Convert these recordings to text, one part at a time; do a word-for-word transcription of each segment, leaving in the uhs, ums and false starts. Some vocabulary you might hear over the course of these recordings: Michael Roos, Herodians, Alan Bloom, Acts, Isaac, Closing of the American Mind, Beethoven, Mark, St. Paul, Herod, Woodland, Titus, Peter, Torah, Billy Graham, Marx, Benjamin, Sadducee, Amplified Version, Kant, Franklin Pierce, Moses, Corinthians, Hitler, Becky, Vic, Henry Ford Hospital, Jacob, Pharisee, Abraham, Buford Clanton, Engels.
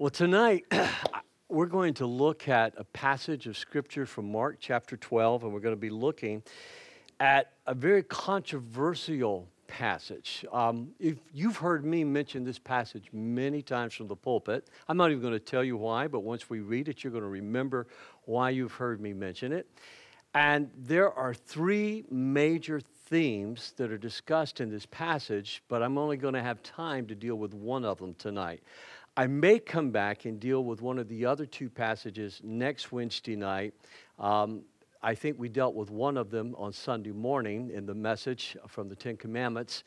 Well, tonight, we're going to look at a passage of Scripture from Mark chapter twelve, and we're going to be looking at a very controversial passage. Um, if you've heard me mention this passage many times from the pulpit. I'm not even going to tell you why, but once we read it, you're going to remember why you've heard me mention it. And there are three major themes that are discussed in this passage, but I'm only going to have time to deal with one of them tonight. I may come back and deal with one of the other two passages next Wednesday night. Um, I think we dealt with one of them on Sunday morning in the message from the Ten Commandments.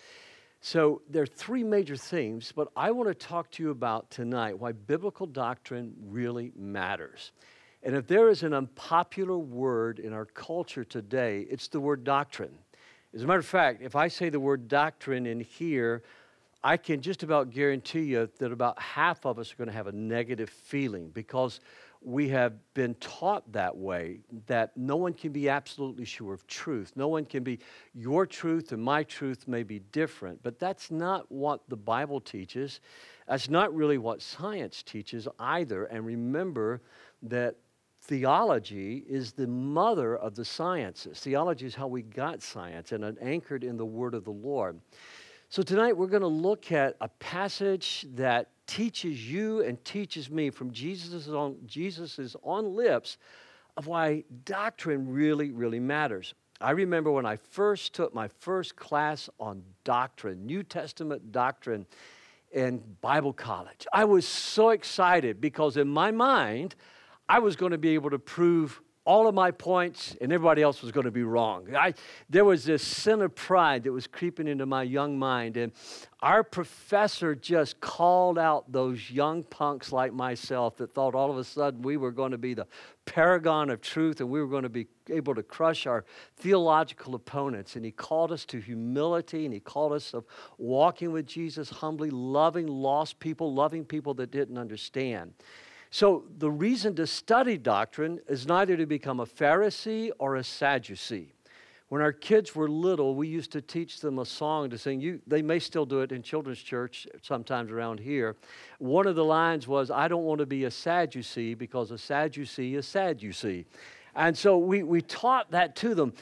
So there are three major themes, but I want to talk to you about tonight why biblical doctrine really matters. And if there is an unpopular word in our culture today, it's the word doctrine. As a matter of fact, if I say the word doctrine in here, I can just about guarantee you that about half of us are going to have a negative feeling because we have been taught that way, that no one can be absolutely sure of truth. No one can be, your truth and my truth may be different, but that's not what the Bible teaches. That's not really what science teaches either. And remember that theology is the mother of the sciences. Theology is how we got science and anchored in the word of the Lord. So tonight we're going to look at a passage that teaches you and teaches me from Jesus' own, Jesus's own lips of why doctrine really, really matters. I remember when I first took my first class on doctrine, New Testament doctrine in Bible college. I was so excited because in my mind, I was going to be able to prove all of my points and everybody else was going to be wrong. I, there was this sin of pride that was creeping into my young mind, and our professor just called out those young punks like myself that thought all of a sudden we were going to be the paragon of truth and we were going to be able to crush our theological opponents. And he called us to humility, and he called us of walking with Jesus humbly, loving lost people, loving people that didn't understand. So the reason to study doctrine is neither to become a Pharisee or a Sadducee. When our kids were little, we used to teach them a song to sing. You, they may still do it in children's church sometimes around here. One of the lines was, I don't want to be a Sadducee because a Sadducee is sad, you see. And so we, we taught that to them.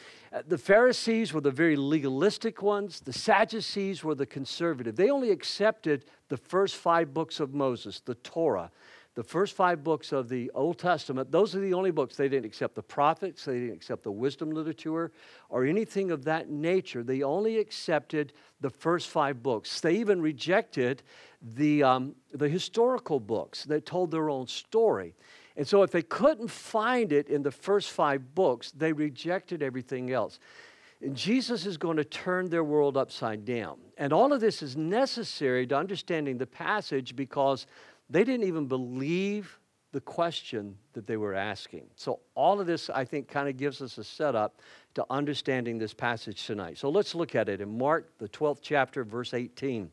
The Pharisees were the very legalistic ones. The Sadducees were the conservative. They only accepted the first five books of Moses, the Torah. The first five books of the Old Testament, those are the only books. They didn't accept the prophets. They didn't accept the wisdom literature or anything of that nature. They only accepted the first five books. They even rejected the, um, the historical books that told their own story. And so if they couldn't find it in the first five books, they rejected everything else. And Jesus is going to turn their world upside down. And all of this is necessary to understanding the passage because they didn't even believe the question that they were asking. So all of this, I think, kind of gives us a setup to understanding this passage tonight. So let's look at it in Mark, the twelfth chapter, verse eighteen.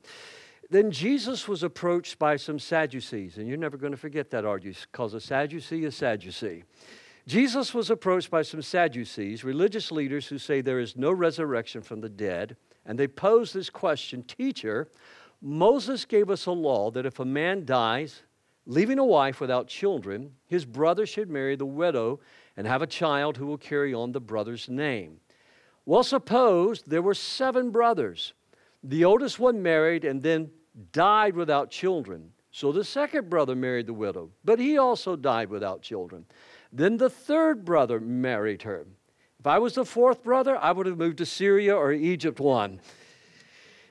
Then Jesus was approached by some Sadducees, and you're never going to forget that, are you? Because a Sadducee is Sadducee. Jesus was approached by some Sadducees, religious leaders who say there is no resurrection from the dead, and they posed this question, Teacher, Moses gave us a law that if a man dies, leaving a wife without children, his brother should marry the widow and have a child who will carry on the brother's name. Well, suppose there were seven brothers. The oldest one married and then died without children. So the second brother married the widow, but he also died without children. Then the third brother married her. If I was the fourth brother, I would have moved to Syria or Egypt one.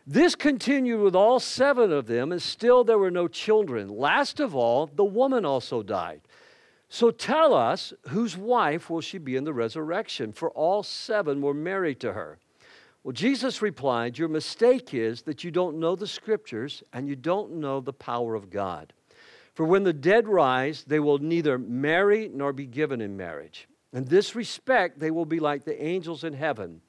This continued with all seven of them, and still there were no children. Last of all, the woman also died. So tell us, whose wife will she be in the resurrection? For all seven were married to her. Well, Jesus replied, your mistake is that you don't know the Scriptures and you don't know the power of God. For when the dead rise, they will neither marry nor be given in marriage. In this respect, they will be like the angels in heaven.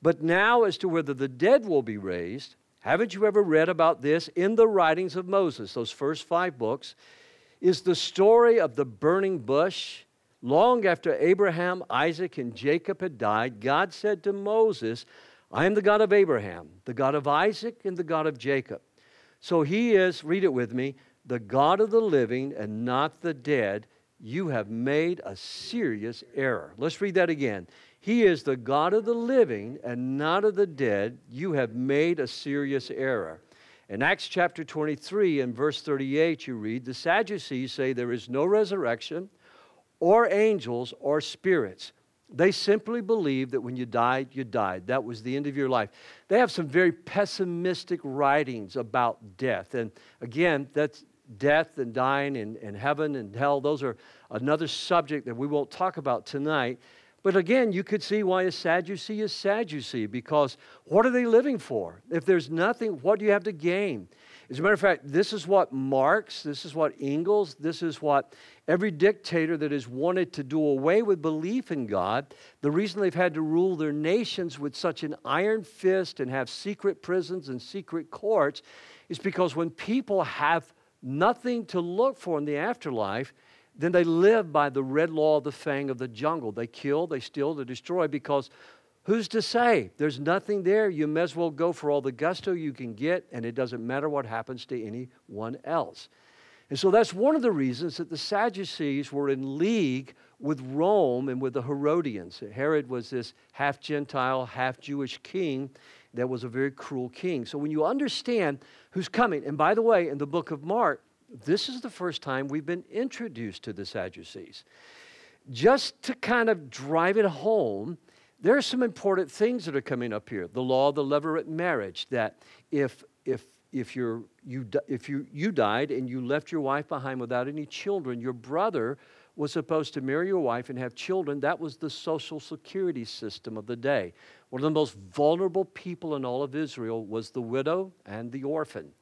But now as to whether the dead will be raised, haven't you ever read about this in the writings of Moses, those first five books, is the story of the burning bush. Long after Abraham, Isaac, and Jacob had died, God said to Moses, I am the God of Abraham, the God of Isaac, and the God of Jacob. So he is, read it with me, the God of the living and not the dead, you have made a serious error. Let's read that again. He is the God of the living and not of the dead. You have made a serious error. In Acts chapter twenty-three and verse thirty-eight, you read, the Sadducees say there is no resurrection or angels or spirits. They simply believe that when you died, you died. That was the end of your life. They have some very pessimistic writings about death. And again, that's death and dying and, and heaven and hell. Those are another subject that we won't talk about tonight. But again, you could see why a Sadducee is Sadducee, because what are they living for? If there's nothing, what do you have to gain? As a matter of fact, this is what Marx, this is what Engels, this is what every dictator that has wanted to do away with belief in God, the reason they've had to rule their nations with such an iron fist and have secret prisons and secret courts is because when people have nothing to look for in the afterlife, then they live by the red law of the fang of the jungle. They kill, they steal, they destroy, because who's to say? There's nothing there. You may as well go for all the gusto you can get, and it doesn't matter what happens to anyone else. And so that's one of the reasons that the Sadducees were in league with Rome and with the Herodians. Herod was this half-Gentile, half-Jewish king that was a very cruel king. So when you understand who's coming, and by the way, in the book of Mark, this is the first time we've been introduced to the Sadducees. Just to kind of drive it home, there are some important things that are coming up here. The law of the leveret marriage, that if if if you're you if you you died and you left your wife behind without any children, your brother was supposed to marry your wife and have children. That was the social security system of the day. One of the most vulnerable people in all of Israel was the widow and the orphan.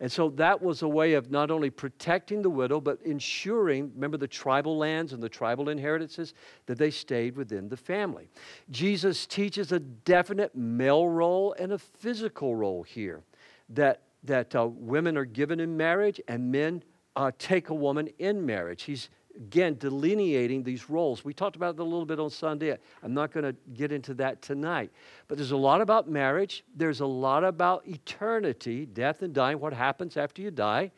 And so that was a way of not only protecting the widow, but ensuring, remember the tribal lands and the tribal inheritances, that they stayed within the family. Jesus teaches a definite male role and a physical role here, that, that uh, women are given in marriage and men uh, take a woman in marriage. He's, again, delineating these roles. We talked about it a little bit on Sunday. I'm not going to get into that tonight. But there's a lot about marriage. There's a lot about eternity, death and dying, what happens after you die.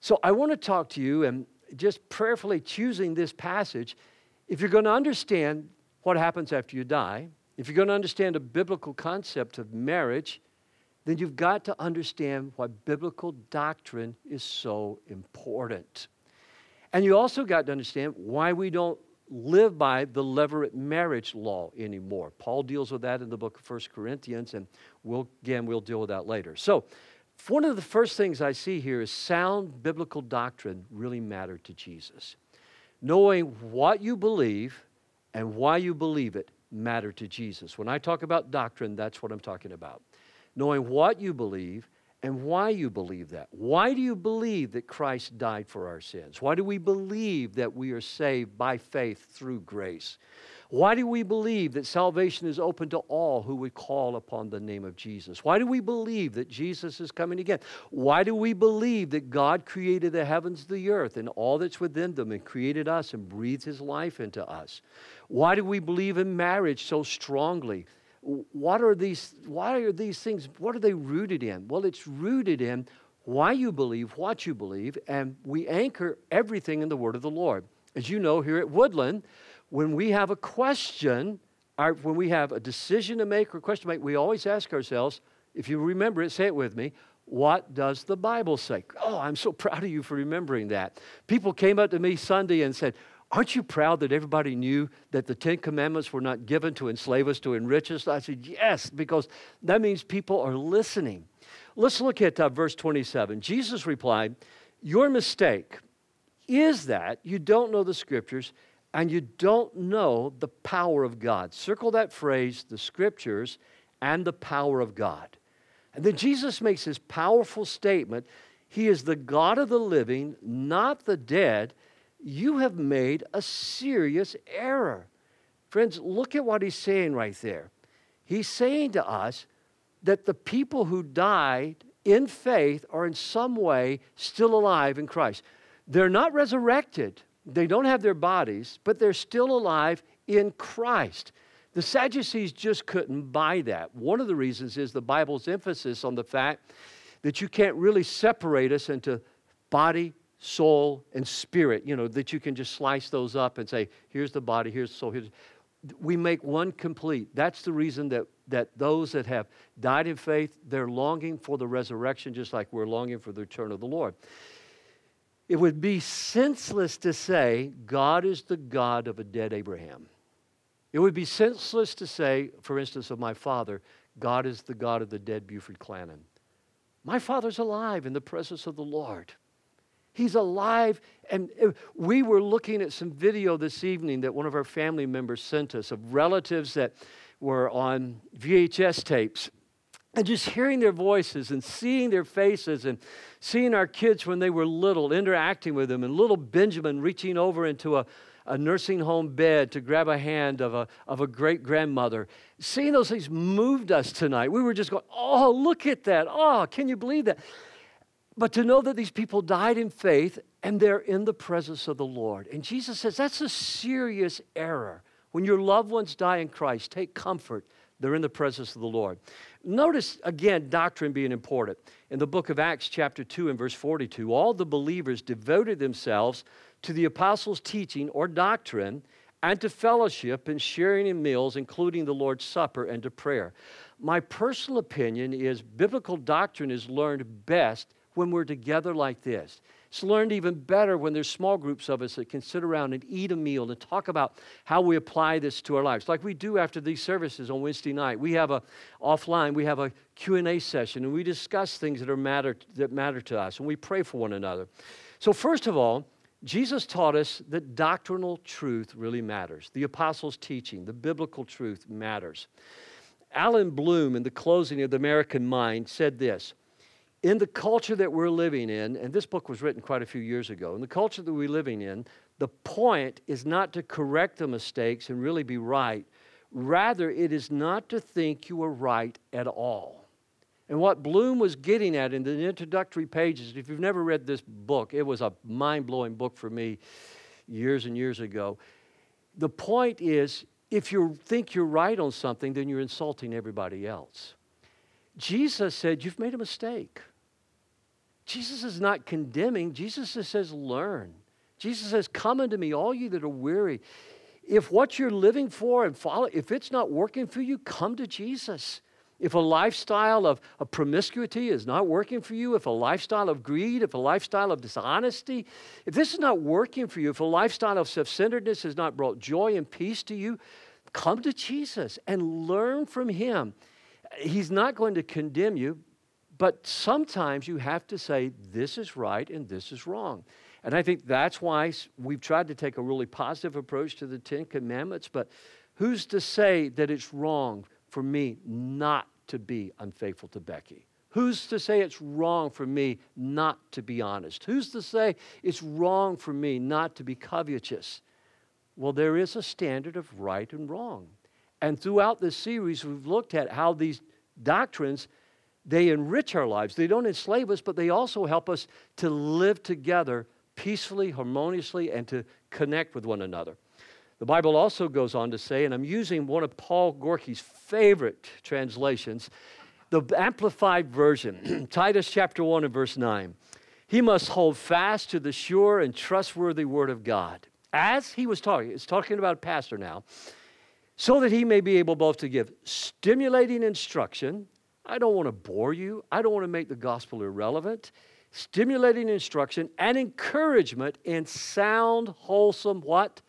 So I want to talk to you, and just prayerfully choosing this passage, if you're going to understand what happens after you die, if you're going to understand a biblical concept of marriage, then you've got to understand why biblical doctrine is so important. And you also got to understand why we don't live by the leveret marriage law anymore. Paul deals with that in the book of First Corinthians, and we'll, again, we'll deal with that later. So one of the first things I see here is sound biblical doctrine really mattered to Jesus. Knowing what you believe and why you believe it mattered to Jesus. When I talk about doctrine, that's what I'm talking about. Knowing what you believe and why you believe that. Why do you believe that Christ died for our sins? Why do we believe that we are saved by faith through grace? Why do we believe that salvation is open to all who would call upon the name of Jesus? Why do we believe that Jesus is coming again? Why do we believe that God created the heavens, the earth, and all that's within them, and created us and breathed his life into us? Why do we believe in marriage so strongly? What are these, why are these things, what are they rooted in? Well, it's rooted in why you believe, what you believe, and we anchor everything in the word of the Lord. As you know, here at Woodland, when we have a question, or when we have a decision to make or a question to make, we always ask ourselves, if you remember it, say it with me, what does the Bible say? Oh, I'm so proud of you for remembering that. People came up to me Sunday and said, aren't you proud that everybody knew that the Ten Commandments were not given to enslave us, to enrich us? I said, yes, because that means people are listening. Let's look at uh, verse twenty-seven. Jesus replied, your mistake is that you don't know the Scriptures and you don't know the power of God. Circle that phrase, the Scriptures and the power of God. And then Jesus makes this powerful statement. He is the God of the living, not the dead. You have made a serious error. Friends, look at what he's saying right there. He's saying to us that the people who died in faith are in some way still alive in Christ. They're not resurrected. They don't have their bodies, but they're still alive in Christ. The Sadducees just couldn't buy that. One of the reasons is the Bible's emphasis on the fact that you can't really separate us into body, soul, and spirit, you know, that you can just slice those up and say, here's the body, here's the soul, here's... We make one complete. That's the reason that, that those that have died in faith, they're longing for the resurrection just like we're longing for the return of the Lord. It would be senseless to say God is the God of a dead Abraham. It would be senseless to say, for instance, of my father, God is the God of the dead Buford Clanton. My father's alive in the presence of the Lord. He's alive, and we were looking at some video this evening that one of our family members sent us of relatives that were on V H S tapes, and just hearing their voices and seeing their faces and seeing our kids when they were little, interacting with them, and little Benjamin reaching over into a, a nursing home bed to grab a hand of a, of a great-grandmother. Seeing those things moved us tonight. We were just going, oh, look at that. Oh, can you believe that? But to know that these people died in faith and they're in the presence of the Lord. And Jesus says that's a serious error. When your loved ones die in Christ, take comfort. They're in the presence of the Lord. Notice, again, doctrine being important. In the book of Acts chapter two and verse forty-two, all the believers devoted themselves to the apostles' teaching or doctrine and to fellowship and sharing in meals, including the Lord's Supper, and to prayer. My personal opinion is biblical doctrine is learned best when we're together like this. It's learned even better when there's small groups of us that can sit around and eat a meal and talk about how we apply this to our lives. Like we do after these services on Wednesday night. We have a, offline, we have a Q and A session, and we discuss things that are matter that matter to us, and we pray for one another. So first of all, Jesus taught us that doctrinal truth really matters. The apostles' teaching, the biblical truth matters. Alan Bloom, in the Closing of the American Mind, said this, in the culture that we're living in, and this book was written quite a few years ago, in the culture that we're living in, the point is not to correct the mistakes and really be right. Rather, it is not to think you are right at all. And what Bloom was getting at in the introductory pages, if you've never read this book, it was a mind-blowing book for me years and years ago. The point is, if you think you're right on something, then you're insulting everybody else. Jesus said, you've made a mistake. Jesus is not condemning. Jesus just says, learn. Jesus says, come unto me, all you that are weary. If what you're living for and follow, if it's not working for you, come to Jesus. If a lifestyle of, of promiscuity is not working for you, if a lifestyle of greed, if a lifestyle of dishonesty, if this is not working for you, if a lifestyle of self-centeredness has not brought joy and peace to you, come to Jesus and learn from him. He's not going to condemn you, but sometimes you have to say, this is right and this is wrong. And I think that's why we've tried to take a really positive approach to the Ten Commandments, but who's to say that it's wrong for me not to be unfaithful to Becky? Who's to say it's wrong for me not to be honest? Who's to say it's wrong for me not to be covetous? Well, there is a standard of right and wrong. And throughout this series, we've looked at how these doctrines, they enrich our lives. They don't enslave us, but they also help us to live together peacefully, harmoniously, and to connect with one another. The Bible also goes on to say, and I'm using one of Paul Gorky's favorite translations, the Amplified Version, Titus chapter one and verse nine. He must hold fast to the sure and trustworthy word of God. As he was talking, it's talking about a pastor now, so that he may be able both to give stimulating instruction. I don't want to bore you. I don't want to make the gospel irrelevant. Stimulating instruction and encouragement in sound, wholesome, what?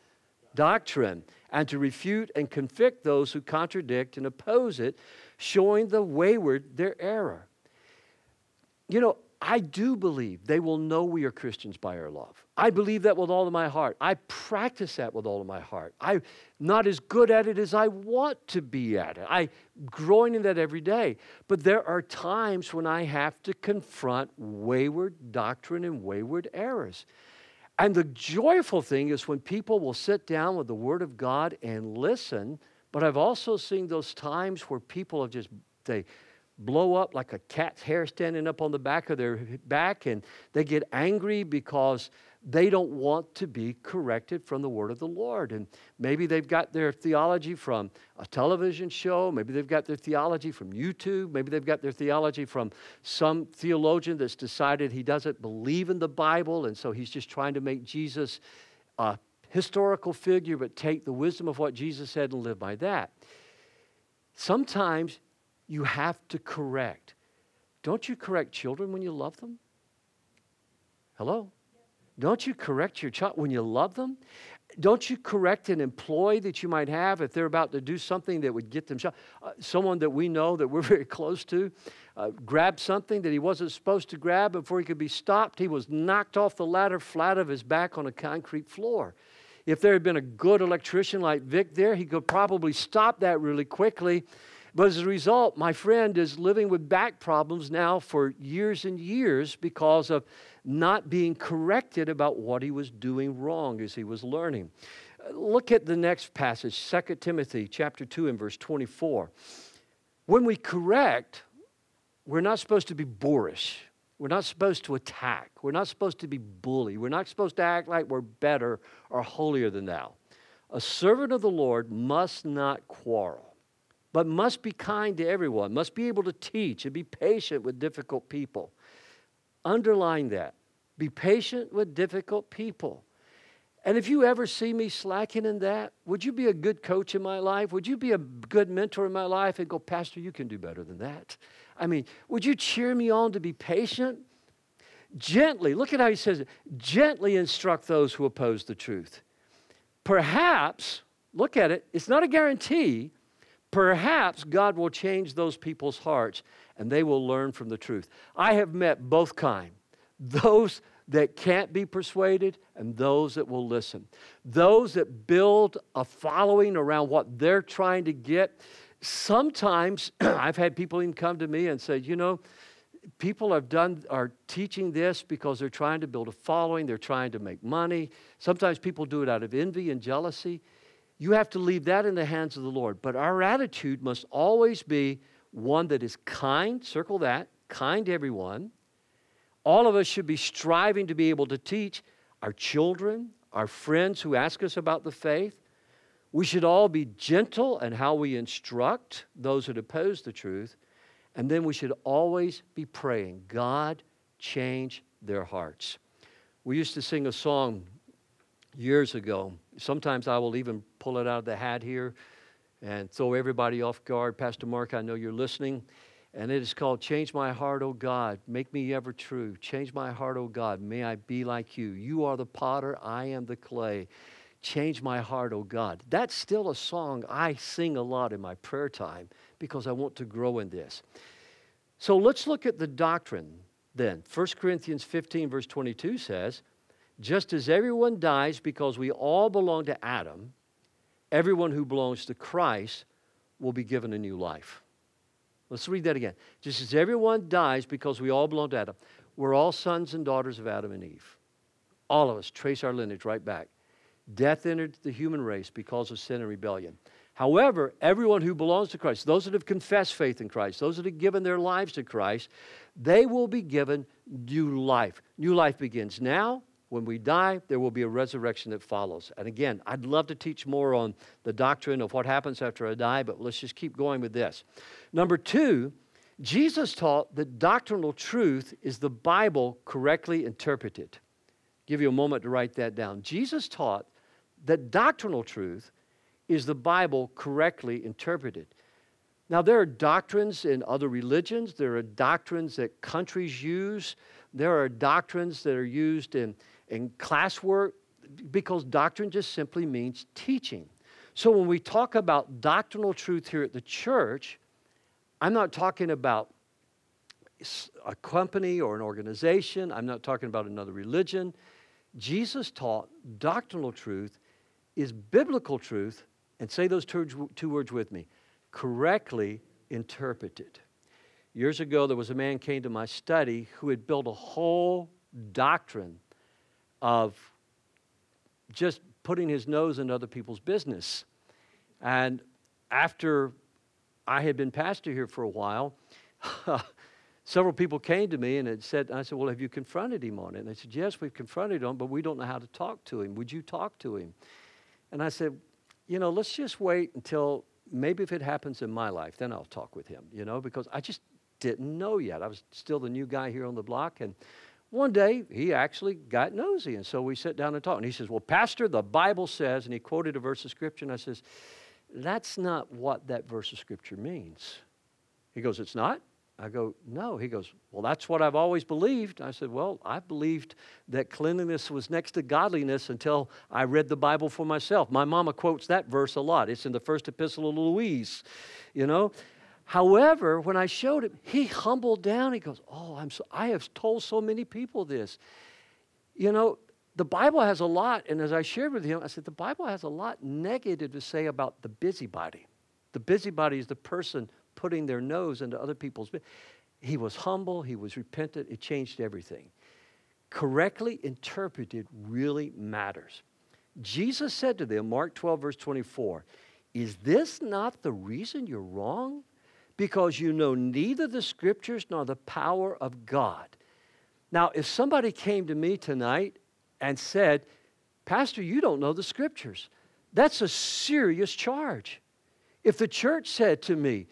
Doctrine. And to refute and convict those who contradict and oppose it, showing the wayward their error. You know, I do believe they will know we are Christians by our love. I believe that with all of my heart. I practice that with all of my heart. I'm not as good at it as I want to be at it. I'm growing in that every day. But there are times when I have to confront wayward doctrine and wayward errors. And the joyful thing is when people will sit down with the Word of God and listen. But I've also seen those times where people have just, they blow up like a cat's hair standing up on the back of their back, and they get angry because they don't want to be corrected from the word of the Lord. And maybe they've got their theology from a television show. Maybe they've got their theology from YouTube. Maybe they've got their theology from some theologian that's decided he doesn't believe in the Bible, and so he's just trying to make Jesus a historical figure, but take the wisdom of what Jesus said and live by that. Sometimes you have to correct. Don't you correct children when you love them? Hello? Don't you correct your child when you love them? Don't you correct an employee that you might have if they're about to do something that would get them shot? Uh, someone that we know that we're very close to uh, grabbed something that he wasn't supposed to grab. Before he could be stopped, he was knocked off the ladder flat of his back on a concrete floor. If there had been a good electrician like Vic there, he could probably stop that really quickly. But as a result, my friend is living with back problems now for years and years because of not being corrected about what he was doing wrong as he was learning. Look at the next passage, Second Timothy chapter two and verse twenty-four. When we correct, we're not supposed to be boorish. We're not supposed to attack. We're not supposed to be bully. We're not supposed to act like we're better or holier than thou. A servant of the Lord must not quarrel, but must be kind to everyone, must be able to teach and be patient with difficult people. Underline that. Be patient with difficult people. And if you ever see me slacking in that, would you be a good coach in my life? Would you be a good mentor in my life and go, Pastor, you can do better than that? I mean, would you cheer me on to be patient? Gently, look at how he says it. Gently instruct those who oppose the truth. Perhaps, look at it, it's not a guarantee, perhaps God will change those people's hearts and they will learn from the truth. I have met both kind, those that can't be persuaded and those that will listen. Those that build a following around what they're trying to get. Sometimes I've had people even come to me and say, you know, people have done, are teaching this because they're trying to build a following, they're trying to make money. Sometimes people do it out of envy and jealousy. You have to leave that in the hands of the Lord. But our attitude must always be one that is kind, circle that, kind to everyone. All of us should be striving to be able to teach our children, our friends who ask us about the faith. We should all be gentle in how we instruct those that oppose the truth. And then we should always be praying, God, change their hearts. We used to sing a song years ago. Sometimes I will even pull it out of the hat here and throw everybody off guard. Pastor Mark, I know you're listening. And it is called, Change My Heart, O God. Make me ever true. Change my heart, O God. May I be like you. You are the potter. I am the clay. Change my heart, O God. That's still a song I sing a lot in my prayer time because I want to grow in this. So let's look at the doctrine then. First Corinthians fifteen verse twenty-two says, just as everyone dies because we all belong to Adam, everyone who belongs to Christ will be given a new life. Let's read that again. Just as everyone dies because we all belong to Adam, we're all sons and daughters of Adam and Eve. All of us trace our lineage right back. Death entered the human race because of sin and rebellion. However, everyone who belongs to Christ, those that have confessed faith in Christ, those that have given their lives to Christ, they will be given new life. New life begins now. When we die, there will be a resurrection that follows. And again, I'd love to teach more on the doctrine of what happens after I die, but let's just keep going with this. Number two, Jesus taught that doctrinal truth is the Bible correctly interpreted. I'll give you a moment to write that down. Jesus taught that doctrinal truth is the Bible correctly interpreted. Now, there are doctrines in other religions. There are doctrines that countries use. There are doctrines that are used in in classwork, because doctrine just simply means teaching. So when we talk about doctrinal truth here at the church, I'm not talking about a company or an organization. I'm not talking about another religion. Jesus taught doctrinal truth is biblical truth, and say those two, two words with me, correctly interpreted. Years ago, there was a man came to my study who had built a whole doctrine of just putting his nose in other people's business. And after I had been pastor here for a while, several people came to me and had said, and I said, well, have you confronted him on it? And they said, yes, we've confronted him, but we don't know how to talk to him. Would you talk to him? And I said, you know, let's just wait until maybe if it happens in my life, then I'll talk with him, you know, because I just didn't know yet. I was still the new guy here on the block. And one day he actually got nosy. And so we sat down and talked. And he says, well, Pastor, the Bible says, and he quoted a verse of Scripture. And I says, that's not what that verse of Scripture means. He goes, it's not? I go, no. He goes, well, that's what I've always believed. I said, well, I believed that cleanliness was next to godliness until I read the Bible for myself. My mama quotes that verse a lot. It's in the first epistle of Louise, you know. However, when I showed him, he humbled down. He goes, oh, I'm so, I have told so many people this. You know, the Bible has a lot, and as I shared with him, I said, the Bible has a lot negative to say about the busybody. The busybody is the person putting their nose into other people's business. He was humble. He was repentant. It changed everything. Correctly interpreted really matters. Jesus said to them, Mark twelve, verse twenty-four, is this not the reason you're wrong? Because you know neither the Scriptures nor the power of God. Now, if somebody came to me tonight and said, Pastor, you don't know the Scriptures, that's a serious charge. If the church said to me,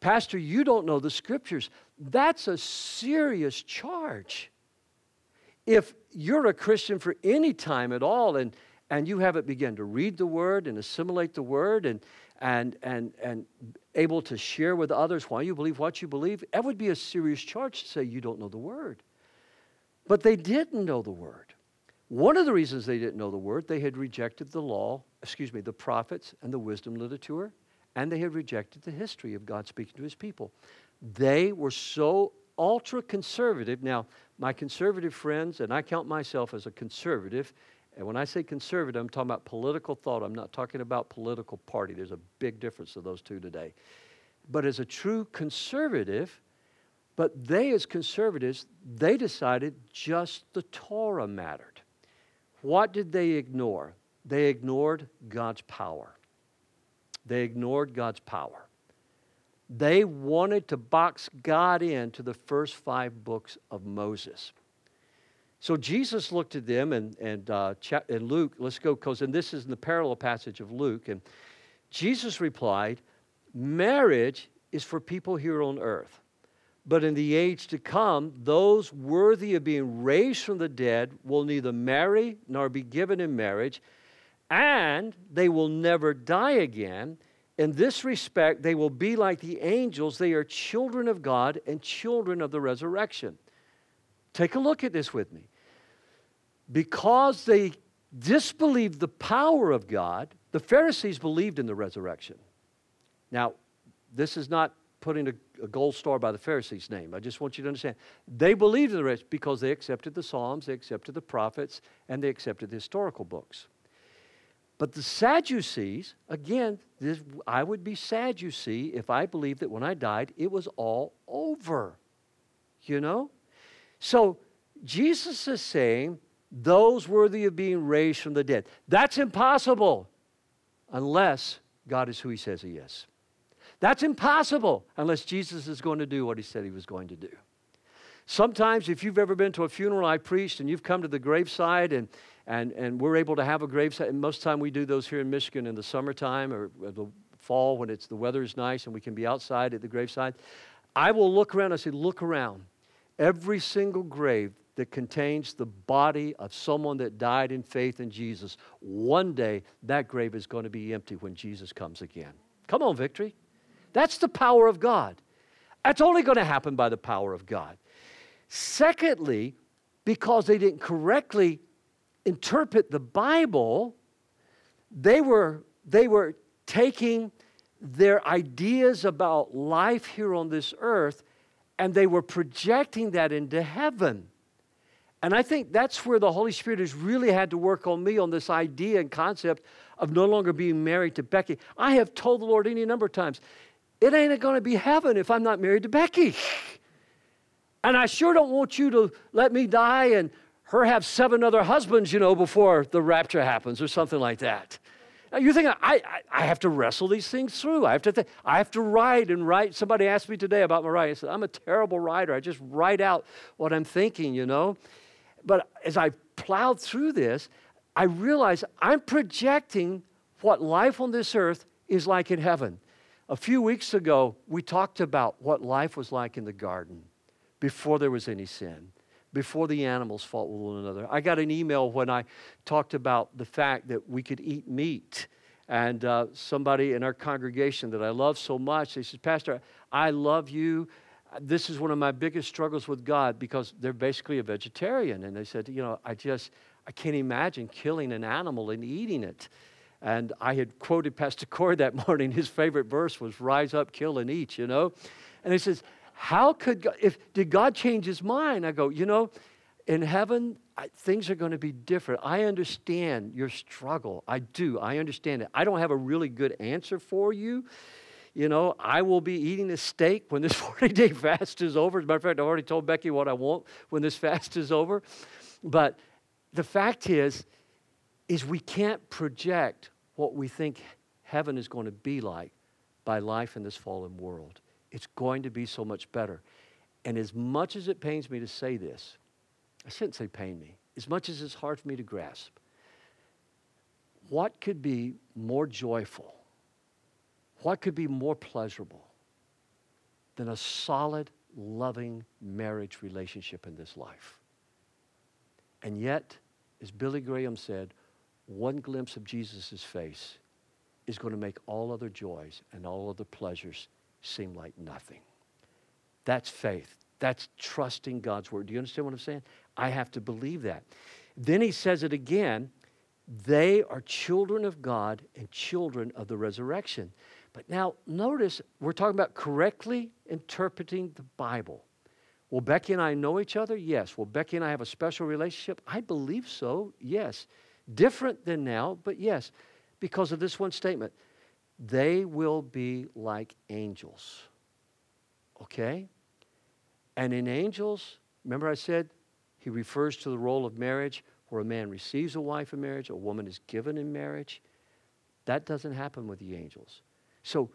Pastor, you don't know the Scriptures, that's a serious charge. If you're a Christian for any time at all and, and you haven't begun to read the Word and assimilate the Word and, and, and, and able to share with others why you believe what you believe, that would be a serious charge to say you don't know the Word. But they didn't know the Word. One of the reasons they didn't know the Word, they had rejected the law, excuse me, the prophets and the wisdom literature. And they had rejected the history of God speaking to his people. They were so ultra-conservative. Now, my conservative friends, and I count myself as a conservative, and when I say conservative, I'm talking about political thought. I'm not talking about political party. There's a big difference of those two today. But as a true conservative, but they as conservatives, they decided just the Torah mattered. What did they ignore? They ignored God's power. They ignored God's power. They wanted to box God into the first five books of Moses. So Jesus looked at them, and and uh, and Luke, let's go, because and this is in the parallel passage of Luke. And Jesus replied, marriage is for people here on earth. But in the age to come, those worthy of being raised from the dead will neither marry nor be given in marriage, and they will never die again. In this respect, they will be like the angels. They are children of God and children of the resurrection. Take a look at this with me. Because they disbelieved the power of God, the Pharisees believed in the resurrection. Now, this is not putting a, a gold star by the Pharisees' name. I just want you to understand. They believed in the resurrection because they accepted the Psalms, they accepted the prophets, and they accepted the historical books. But the Sadducees, again, this, I would be Sadducee if I believed that when I died, it was all over, you know? So Jesus is saying, those worthy of being raised from the dead, that's impossible unless God is who he says he is. That's impossible unless Jesus is going to do what he said he was going to do. Sometimes if you've ever been to a funeral I preached and you've come to the graveside and And and we're able to have a graveside. And most of the time we do those here in Michigan in the summertime or the fall when it's the weather is nice and we can be outside at the graveside. I will look around. I say, look around. Every single grave that contains the body of someone that died in faith in Jesus, one day that grave is going to be empty when Jesus comes again. Come on, Victory. That's the power of God. That's only going to happen by the power of God. Secondly, because they didn't correctly interpret the Bible, they were they were taking their ideas about life here on this earth, and they were projecting that into heaven. And I think that's where the Holy Spirit has really had to work on me on this idea and concept of no longer being married to Becky. I have told the Lord any number of times, it ain't going to be heaven if I'm not married to Becky. And I sure don't want you to let me die and her have seven other husbands, you know, before the rapture happens or something like that. You're thinking, I, I, I have to wrestle these things through. I have to th- I have to write and write. Somebody asked me today about my writing. I said, I'm a terrible writer. I just write out what I'm thinking, you know. But as I plowed through this, I realized I'm projecting what life on this earth is like in heaven. A few weeks ago, we talked about what life was like in the garden before there was any sin, before the animals fought with one another. I got an email when I talked about the fact that we could eat meat. And uh, somebody in our congregation that I love so much, they said, Pastor, I love you. This is one of my biggest struggles with God, because they're basically a vegetarian. And they said, you know, I just, I can't imagine killing an animal and eating it. And I had quoted Pastor Corey that morning. His favorite verse was, rise up, kill, and eat, you know. And he says, how could God, if, did God change his mind? I go, you know, in heaven, I, things are going to be different. I understand your struggle. I do. I understand it. I don't have a really good answer for you. You know, I will be eating a steak when this forty-day fast is over. As a matter of fact, I already told Becky what I want when this fast is over. But the fact is, is we can't project what we think heaven is going to be like by life in this fallen world. It's going to be so much better. And as much as it pains me to say this, I shouldn't say pain me, as much as it's hard for me to grasp, what could be more joyful, what could be more pleasurable than a solid, loving marriage relationship in this life? And yet, as Billy Graham said, one glimpse of Jesus' face is going to make all other joys and all other pleasures seem like nothing. That's faith. That's trusting God's word. Do you understand what I'm saying? I have to believe that. Then he says it again. They are children of God and children of the resurrection. But now notice, we're talking about correctly interpreting the Bible. Will Becky and I know each other? Yes. Will Becky and I have a special relationship? I believe so, yes. Different than now, but yes, because of this one statement. They will be like angels, okay? And in angels, remember I said, he refers to the role of marriage where a man receives a wife in marriage, a woman is given in marriage. That doesn't happen with the angels. So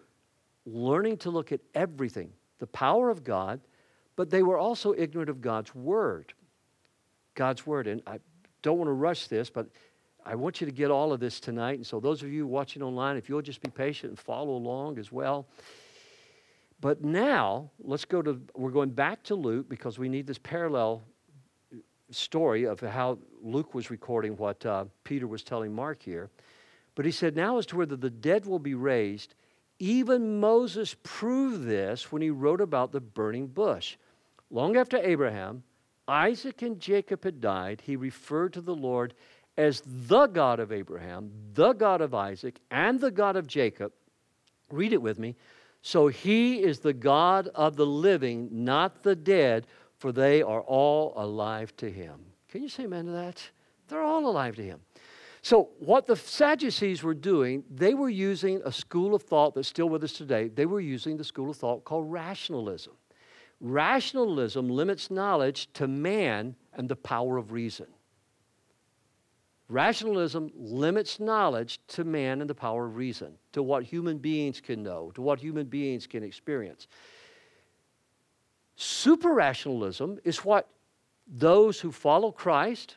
learning to look at everything, the power of God, but they were also ignorant of God's word. God's word, and I don't want to rush this, but I want you to get all of this tonight. And so those of you watching online, if you'll just be patient and follow along as well. But now, let's go to, we're going back to Luke because we need this parallel story of how Luke was recording what uh, Peter was telling Mark here. But he said, now as to whether the dead will be raised, even Moses proved this when he wrote about the burning bush. Long after Abraham, Isaac, and Jacob had died, he referred to the Lord as the God of Abraham, the God of Isaac, and the God of Jacob. Read it with me. So he is the God of the living, not the dead, for they are all alive to him. Can you say amen to that? They're all alive to him. So what the Sadducees were doing, they were using a school of thought that's still with us today. They were using the school of thought called rationalism. Rationalism limits knowledge to man and the power of reason. Rationalism limits knowledge to man and the power of reason, to what human beings can know, to what human beings can experience. Super-rationalism is what those who follow Christ,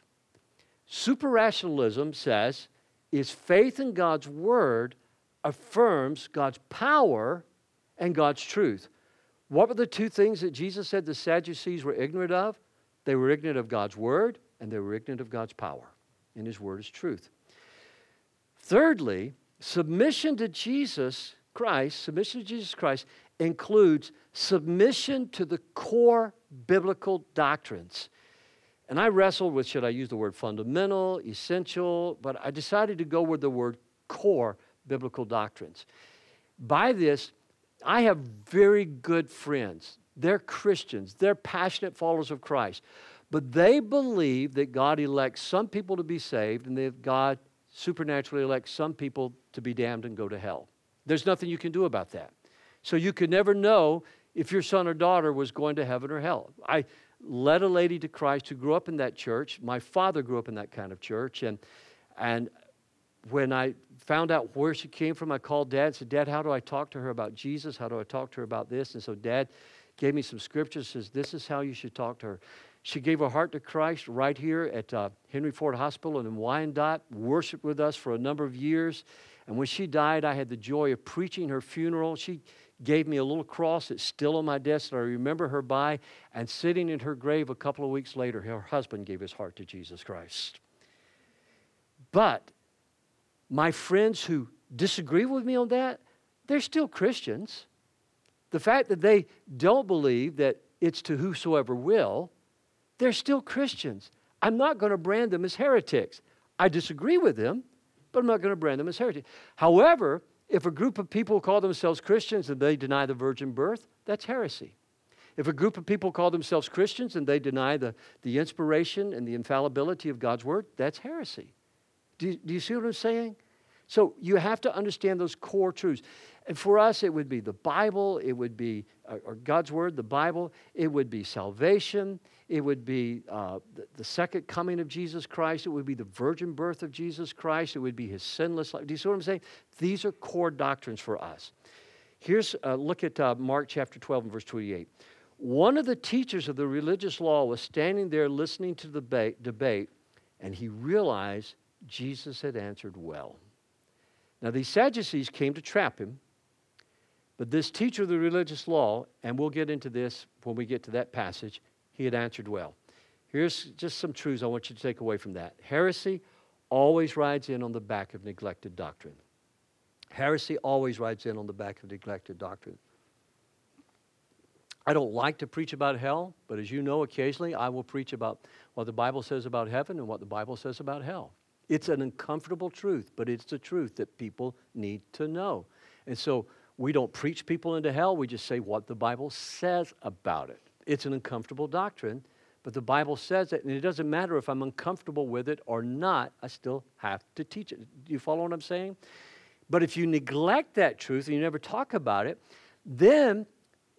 super-rationalism says, is faith in God's word affirms God's power and God's truth. What were the two things that Jesus said the Sadducees were ignorant of? They were ignorant of God's word and they were ignorant of God's power. And his word is truth. Thirdly, submission to Jesus Christ, submission to Jesus Christ includes submission to the core biblical doctrines. And I wrestled with, should I use the word fundamental, essential, but I decided to go with the word core biblical doctrines. By this, I have very good friends. They're Christians. They're passionate followers of Christ. But they believe that God elects some people to be saved and that God supernaturally elects some people to be damned and go to hell. There's nothing you can do about that. So you could never know if your son or daughter was going to heaven or hell. I led a lady to Christ who grew up in that church. My father grew up in that kind of church. And, and when I found out where she came from, I called Dad and said, Dad, how do I talk to her about Jesus? How do I talk to her about this? And so Dad gave me some scriptures, says, this is how you should talk to her. She gave her heart to Christ right here at uh, Henry Ford Hospital in Wyandotte, worshiped with us for a number of years. And when she died, I had the joy of preaching her funeral. She gave me a little cross that's still on my desk that I remember her by. And sitting in her grave a couple of weeks later, her husband gave his heart to Jesus Christ. But my friends who disagree with me on that, they're still Christians. The fact that they don't believe that it's to whosoever will, they're still Christians. I'm not going to brand them as heretics. I disagree with them, but I'm not going to brand them as heretics. However, if a group of people call themselves Christians and they deny the virgin birth, that's heresy. If a group of people call themselves Christians and they deny the, the inspiration and the infallibility of God's word, that's heresy. Do, do you see what I'm saying? So you have to understand those core truths. And for us, it would be the Bible, it would be uh, or God's Word, the Bible, it would be salvation, it would be uh, the, the second coming of Jesus Christ, it would be the virgin birth of Jesus Christ, it would be his sinless life. Do you see what I'm saying? These are core doctrines for us. Here's a look at uh, Mark chapter twelve and verse twenty-eight. One of the teachers of the religious law was standing there listening to the ba- debate, and he realized Jesus had answered well. Now, these Sadducees came to trap him, but this teacher of the religious law, and we'll get into this when we get to that passage, he had answered well. Here's just some truths I want you to take away from that. Heresy always rides in on the back of neglected doctrine. Heresy always rides in on the back of neglected doctrine. I don't like to preach about hell, but as you know, occasionally I will preach about what the Bible says about heaven and what the Bible says about hell. It's an uncomfortable truth, but it's the truth that people need to know. And so we don't preach people into hell. We just say what the Bible says about it. It's an uncomfortable doctrine, but the Bible says it, and it doesn't matter if I'm uncomfortable with it or not. I still have to teach it. Do you follow what I'm saying? But if you neglect that truth and you never talk about it, then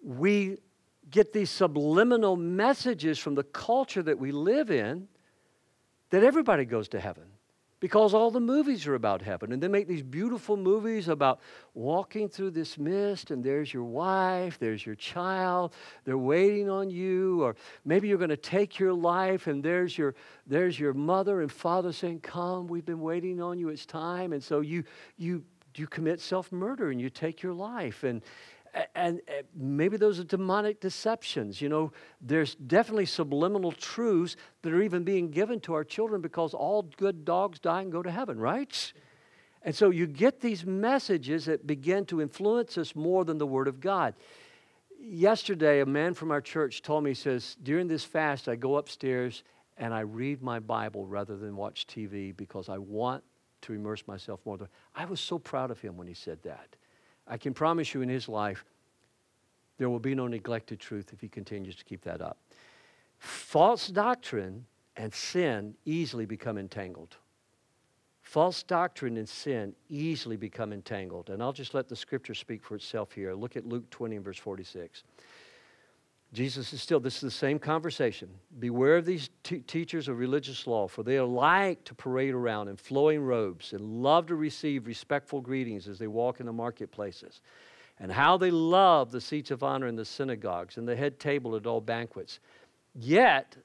we get these subliminal messages from the culture that we live in that everybody goes to heaven. Because all the movies are about heaven. And they make these beautiful movies about walking through this mist, and there's your wife, there's your child, they're waiting on you, or maybe you're going to take your life, and there's your there's your mother and father saying, come, we've been waiting on you, it's time. And so you you you commit self-murder and you take your life. And And maybe those are demonic deceptions. You know, there's definitely subliminal truths that are even being given to our children because all good dogs die and go to heaven, right? And so you get these messages that begin to influence us more than the Word of God. Yesterday, a man from our church told me, he says, during this fast, I go upstairs and I read my Bible rather than watch T V because I want to immerse myself more. I was so proud of him when he said that. I can promise you in his life, there will be no neglected truth if he continues to keep that up. False doctrine and sin easily become entangled. False doctrine and sin easily become entangled. And I'll just let the scripture speak for itself here. Look at Luke twenty and verse forty-six. Jesus is still, this is the same conversation. Beware of these te- teachers of religious law, for they are like to parade around in flowing robes and love to receive respectful greetings as they walk in the marketplaces. And how they love the seats of honor in the synagogues and the head table at all banquets. Yet,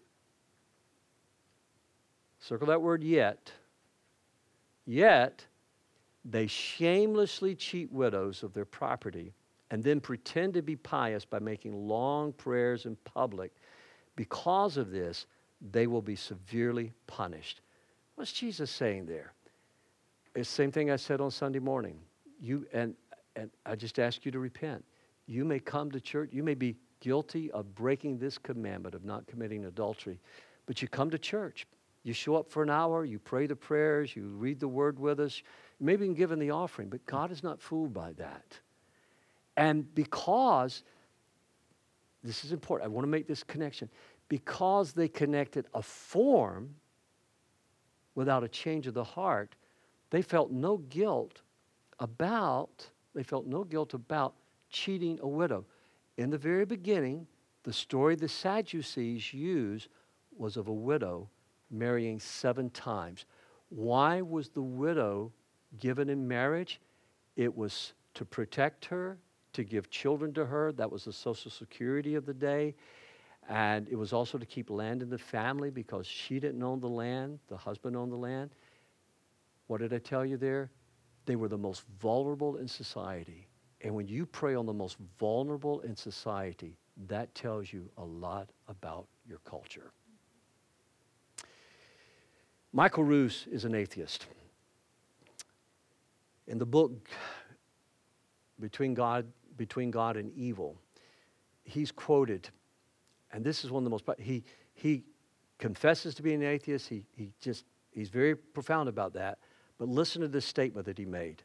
circle that word yet, yet they shamelessly cheat widows of their property and then pretend to be pious by making long prayers in public. Because of this, they will be severely punished. What's Jesus saying there? It's the same thing I said on Sunday morning. You and, and I just ask you to repent. You may come to church. You may be guilty of breaking this commandment of not committing adultery. But you come to church. You show up for an hour. You pray the prayers. You read the word with us. You may be given the offering. But God is not fooled by that. And because, this is important, I want to make this connection, because they connected a form without a change of the heart, they felt no guilt about, they felt no guilt about cheating a widow. In the very beginning, the story the Sadducees used was of a widow marrying seven times. Why was the widow given in marriage, it was to protect her, to give children to her. That was the social security of the day. And it was also to keep land in the family because she didn't own the land. The husband owned the land. What did I tell you there? They were the most vulnerable in society. And when you prey on the most vulnerable in society, that tells you a lot about your culture. Michael Roos is an atheist. In the book Between God, Between God and Evil, he's quoted, and this is one of the most, he he confesses to being an atheist. He he just, he's very profound about that. But listen to this statement that he made.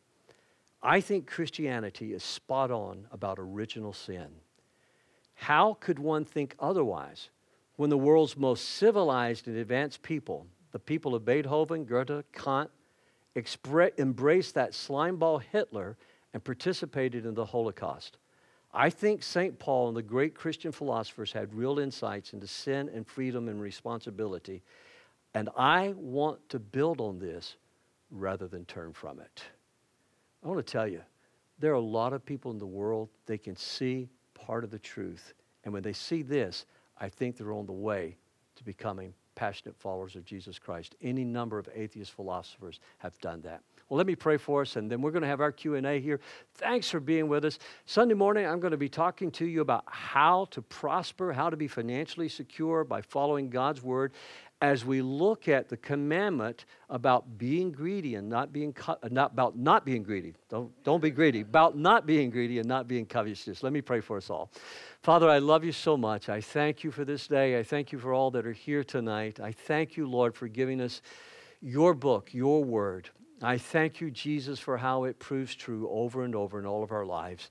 I think Christianity is spot on about original sin. How could one think otherwise when the world's most civilized and advanced people, the people of Beethoven, Goethe, Kant, expre- embraced that slimeball Hitler and participated in the Holocaust? I think Saint Paul and the great Christian philosophers had real insights into sin and freedom and responsibility, and I want to build on this rather than turn from it. I want to tell you, there are a lot of people in the world, they can see part of the truth, and when they see this, I think they're on the way to becoming passionate followers of Jesus Christ. Any number of atheist philosophers have done that. Well, let me pray for us, and then we're going to have our Q and A here. Thanks for being with us. Sunday morning, I'm going to be talking to you about how to prosper, how to be financially secure by following God's word, as we look at the commandment about being greedy and not being co- not about not being greedy. Don't don't be greedy. About not being greedy and not being covetous. Let me pray for us all. Father, I love you so much. I thank you for this day. I thank you for all that are here tonight. I thank you, Lord, for giving us your book, your word. I thank you, Jesus, for how it proves true over and over in all of our lives.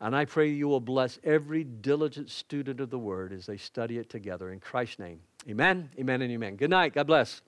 And I pray you will bless every diligent student of the word as they study it together. In Christ's name, amen, amen, and amen. Good night. God bless.